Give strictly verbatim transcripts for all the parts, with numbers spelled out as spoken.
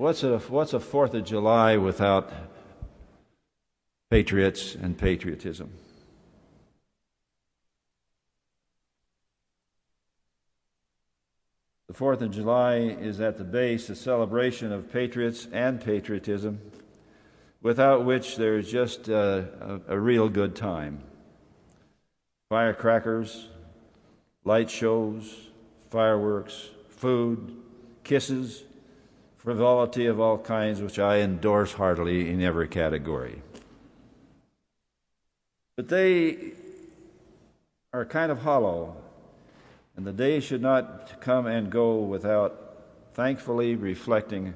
What's a what's a Fourth of July without patriots and patriotism? The Fourth of July is at the base a celebration of patriots and patriotism, without which there is just a, a, a real good time. Firecrackers, light shows, fireworks, food, kisses, frivolity of all kinds, which I endorse heartily in every category. But they are kind of hollow, and the day should not come and go without thankfully reflecting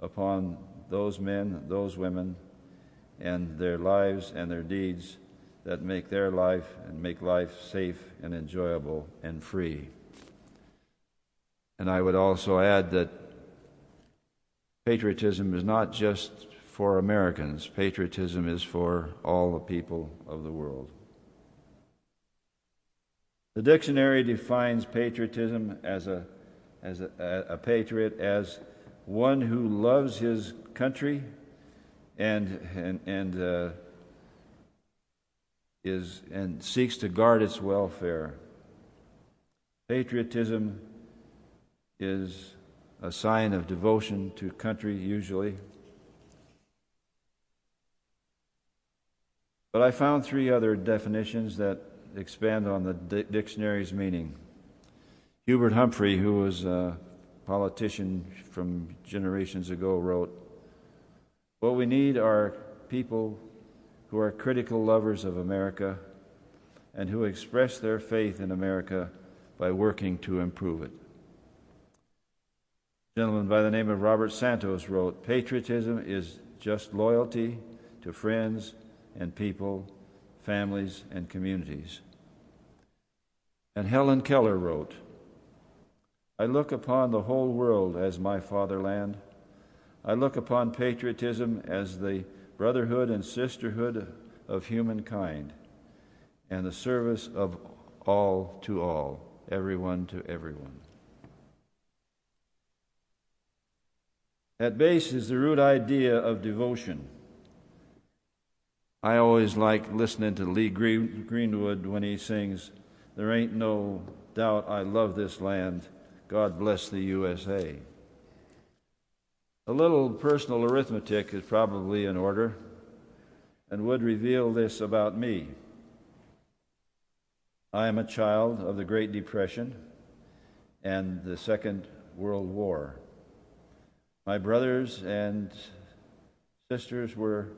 upon those men, those women, and their lives and their deeds that make their life and make life safe and enjoyable and free. And I would also add that patriotism is not just for Americans. Patriotism is for all the people of the world. The dictionary defines patriotism as a as a, a patriot as one who loves his country and and and uh, is and seeks to guard its welfare. Patriotism is a sign of devotion to country, usually. But I found three other definitions that expand on the di- dictionary's meaning. Hubert Humphrey, who was a politician from generations ago, wrote, "What we need are people who are critical lovers of America and who express their faith in America by working to improve it." A gentleman by the name of Robert Santos wrote, "Patriotism is just loyalty to friends and people, families and communities." And Helen Keller wrote, "I look upon the whole world as my fatherland. I look upon patriotism as the brotherhood and sisterhood of humankind and the service of all to all, everyone to everyone." At base is the root idea of devotion. I always like listening to Lee Greenwood when he sings, "There ain't no doubt I love this land. God bless the U S A." A little personal arithmetic is probably in order and would reveal this about me. I am a child of the Great Depression and the Second World War. My brothers and sisters were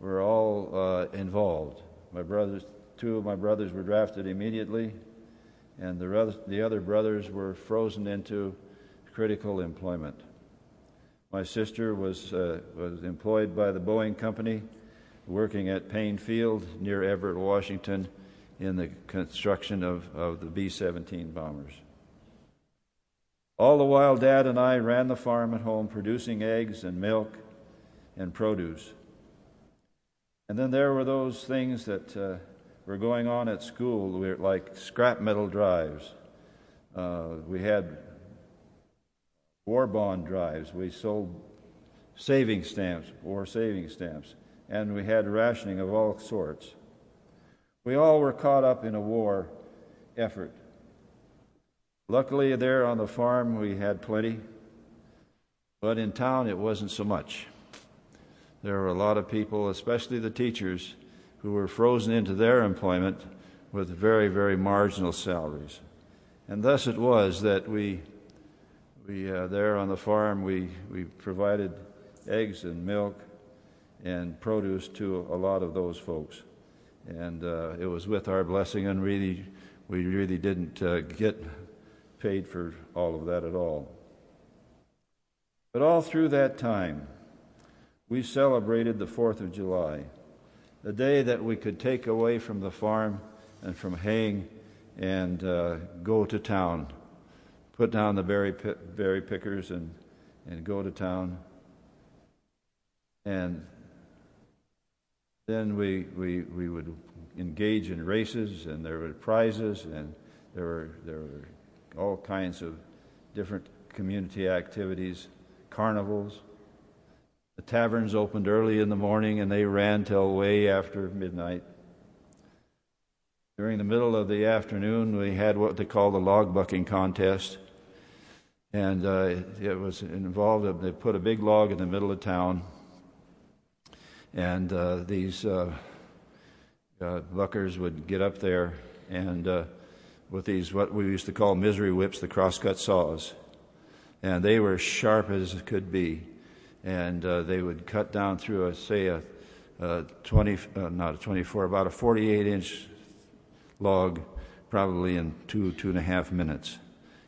were all uh, involved. My brothers, two of my brothers were drafted immediately, and the other, the other brothers were frozen into critical employment. My sister was uh, was employed by the Boeing Company, working at Payne Field near Everett, Washington, in the construction of, of the B seventeen bombers. All the while, Dad and I ran the farm at home, producing eggs and milk and produce. And then there were those things that uh, were going on at school, we were like scrap metal drives. Uh, we had war bond drives. We sold saving stamps, war saving stamps, and we had rationing of all sorts. We all were caught up in a war effort. Luckily, there on the farm we had plenty, but in town it wasn't so much. There were a lot of people, especially the teachers, who were frozen into their employment with very, very marginal salaries. And thus it was that we, we uh, there on the farm, we, we provided eggs and milk and produce to a lot of those folks. And uh, it was with our blessing, and really, we really didn't uh, get paid for all of that at all. But all through that time, we celebrated the Fourth of July, a day that we could take away from the farm and from haying and uh, go to town, put down the berry, pi- berry pickers and, and go to town. And then we, we, we would engage in races, and there were prizes, and there were, there were all kinds of different community activities, carnivals. The taverns opened early in the morning, and they ran till way after midnight. During the middle of the afternoon, we had what they call the log bucking contest. And uh, it was involved, they put a big log in the middle of town. And uh, these uh, uh, buckers would get up there and uh, with these, what we used to call misery whips, the crosscut saws. And they were sharp as could be. And uh, they would cut down through, a, say, a, a twenty, uh, not a twenty-four, about a forty-eight inch log, probably in two, two and a half minutes.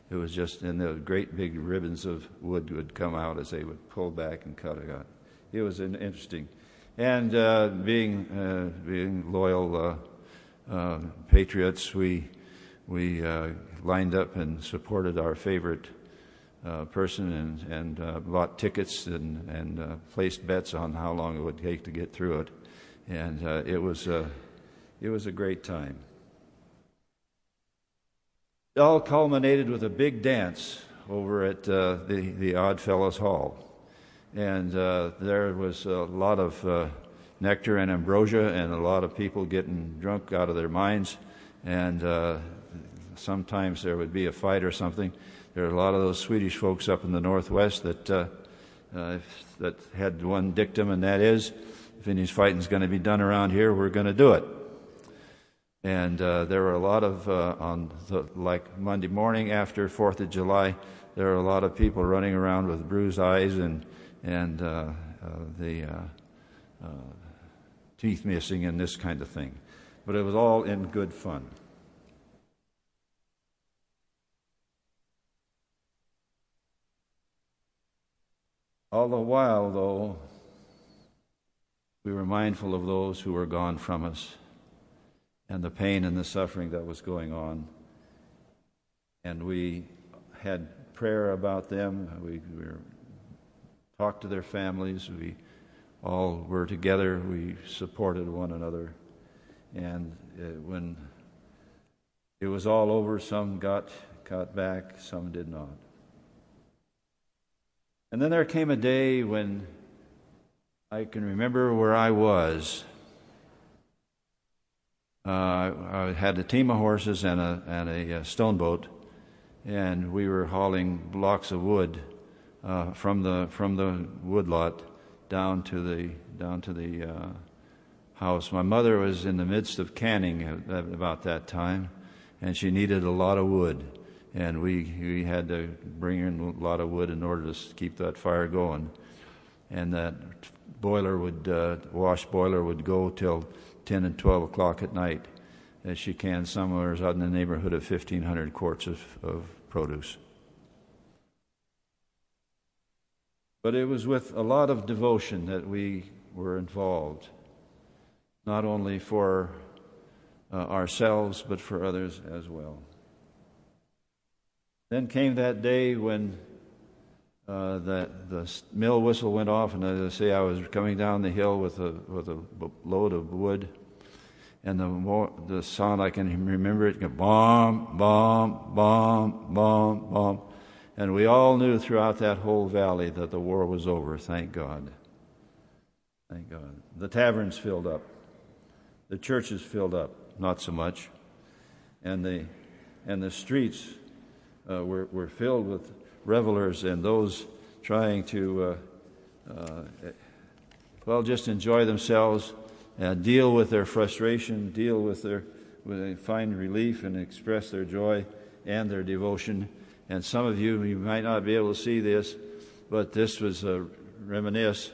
It was just, and the great big ribbons of wood would come out as they would pull back and cut it out. It was an interesting. And uh, being uh, being loyal uh, uh, patriots, we we uh, lined up and supported our favorite Uh, person and, and uh, bought tickets and, and uh, placed bets on how long it would take to get through it. And uh, it was uh, it was a great time. It all culminated with a big dance over at uh, the, the Odd Fellows Hall. And uh, there was a lot of uh, nectar and ambrosia and a lot of people getting drunk out of their minds. And uh, sometimes there would be a fight or something. There are a lot of those Swedish folks up in the Northwest that uh, uh, that had one dictum, and that is, if any fighting's going to be done around here, we're going to do it. And uh, there were a lot of, uh, on the, like Monday morning after fourth of July, there were a lot of people running around with bruised eyes and, and uh, uh, the uh, uh, teeth missing and this kind of thing. But it was all in good fun. All the while, though, we were mindful of those who were gone from us and the pain and the suffering that was going on. And we had prayer about them. We, we were, talked to their families. We all were together. We supported one another. And uh, when it was all over, some got got back, some did not. And then there came a day when I can remember where I was. Uh, I had a team of horses and a and a stone boat, and we were hauling blocks of wood uh, from the from the woodlot down to the down to the uh, house. My mother was in the midst of canning at about that time, and she needed a lot of wood. And we, we had to bring in a lot of wood in order to keep that fire going. And that boiler would, uh, wash boiler would go till ten and twelve o'clock at night. And she canned somewhere out in the neighborhood of fifteen hundred quarts of, of produce. But it was with a lot of devotion that we were involved, not only for uh, ourselves, but for others as well. Then came that day when uh, the, the mill whistle went off, and as I say, I was coming down the hill with a with a load of wood, and the more, the sound I can remember it, bomb, bomb, bomb, bomb, bomb, and we all knew throughout that whole valley that the war was over. Thank God. Thank God. The taverns filled up, the churches filled up, not so much, and the and the streets. Uh, we're, we're filled with revelers and those trying to, uh, uh, well, just enjoy themselves, and deal with their frustration, deal with their, find relief and express their joy and their devotion. And some of you, you might not be able to see this, but this was a Reminisce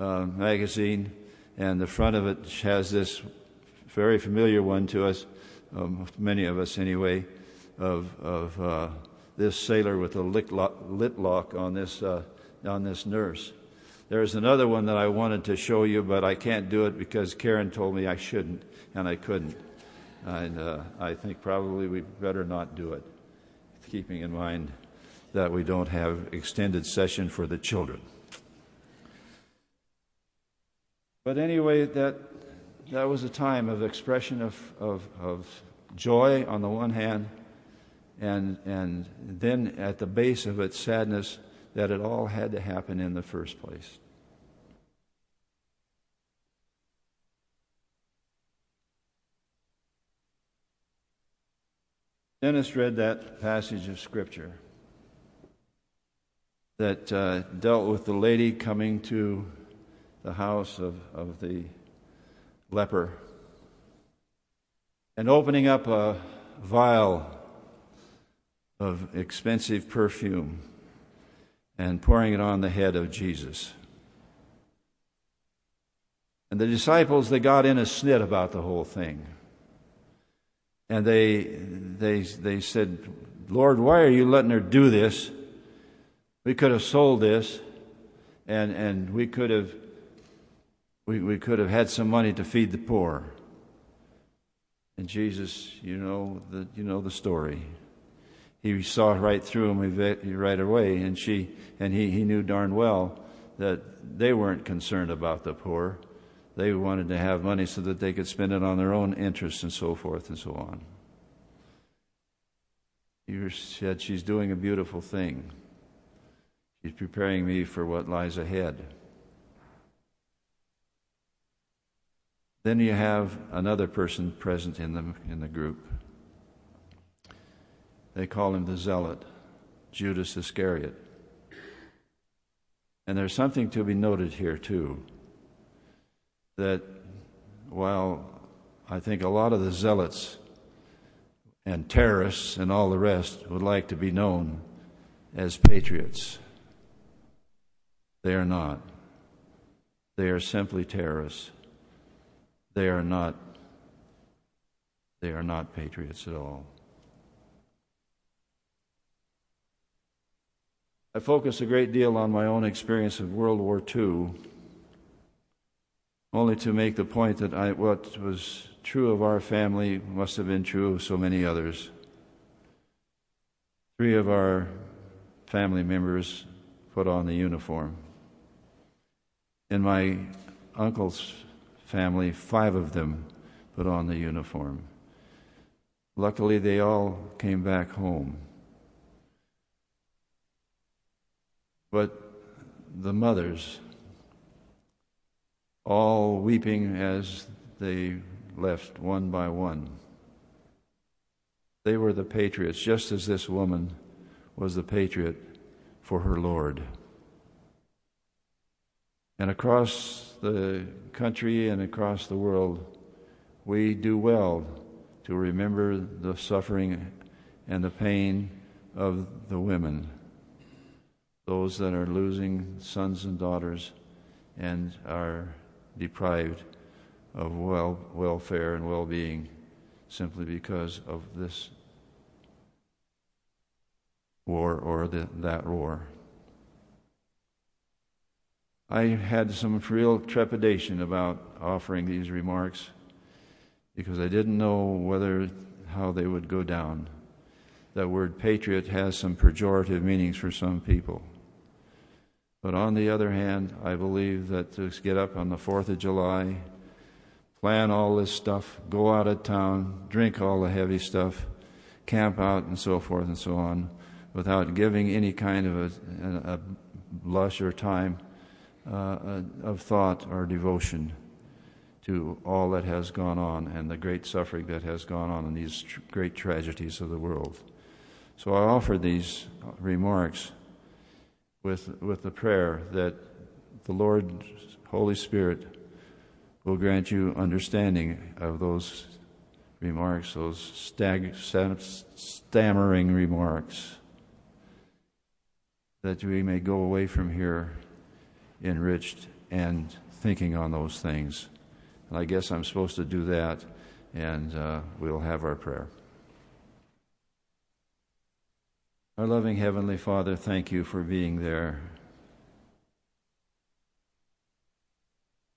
uh, magazine, and the front of it has this very familiar one to us, um, many of us anyway, of, of uh, this sailor with a lit lock, lit lock on this uh, on this nurse. There's another one that I wanted to show you, but I can't do it because Karen told me I shouldn't, and I couldn't. And uh, I think probably we better not do it, keeping in mind that we don't have extended session for the children. But anyway, that that was a time of expression of of, of joy on the one hand, And and then at the base of it, sadness that it all had to happen in the first place. Dennis read that passage of Scripture that uh, dealt with the lady coming to the house of, of the leper and opening up a vial of expensive perfume and pouring it on the head of Jesus. And the disciples, they got in a snit about the whole thing. And they they they said, "Lord, why are you letting her do this? We could have sold this, and and we could have we, we could have had some money to feed the poor." And Jesus, you know the you know the story. He saw right through him right away, and she and he he knew darn well that they weren't concerned about the poor. They wanted to have money so that they could spend it on their own interests and so forth and so on. You said, she's doing a beautiful thing. She's preparing me for what lies ahead. Then you have another person present in the, in the group. They call him the zealot, Judas Iscariot. And there's something to be noted here too. That while I think a lot of the zealots and terrorists and all the rest would like to be known as patriots, they are not. They are simply terrorists. They are not. They are not patriots at all. I focus a great deal on my own experience of World War Two, only to make the point that I, what was true of our family must have been true of so many others. Three of our family members put on the uniform. In my uncle's family, five of them put on the uniform. Luckily, they all came back home. But the mothers, all weeping as they left one by one. They were the patriots, just as this woman was the patriot for her Lord. And across the country and across the world, we do well to remember the suffering and the pain of the women, those that are losing sons and daughters and are deprived of well, welfare and well-being simply because of this war or the, that war. I had some real trepidation about offering these remarks because I didn't know whether how they would go down. That word patriot has some pejorative meanings for some people. But on the other hand, I believe that to get up on the fourth of July, plan all this stuff, go out of town, drink all the heavy stuff, camp out and so forth and so on, without giving any kind of a, a blush or time uh, of thought or devotion to all that has gone on and the great suffering that has gone on and these tr- great tragedies of the world. So I offer these remarks with with the prayer that the Lord's Holy Spirit will grant you understanding of those remarks, those stag, stammering remarks, that we may go away from here enriched and thinking on those things. And I guess I'm supposed to do that, and uh, we'll have our prayer. Our loving Heavenly Father, thank you for being there.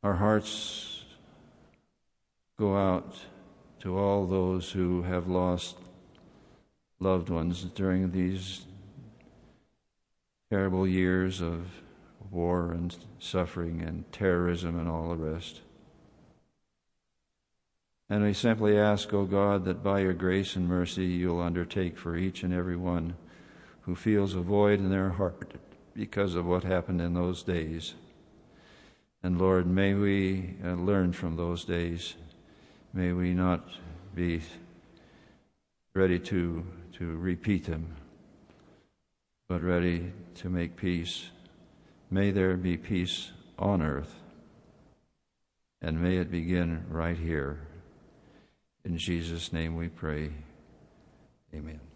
Our hearts go out to all those who have lost loved ones during these terrible years of war and suffering and terrorism and all the rest. And we simply ask, O God, that by your grace and mercy you'll undertake for each and every one who feels a void in their heart because of what happened in those days. And Lord, may we uh, learn from those days. May we not be ready to, to repeat them, but ready to make peace. May there be peace on earth, and may it begin right here. In Jesus' name we pray. Amen.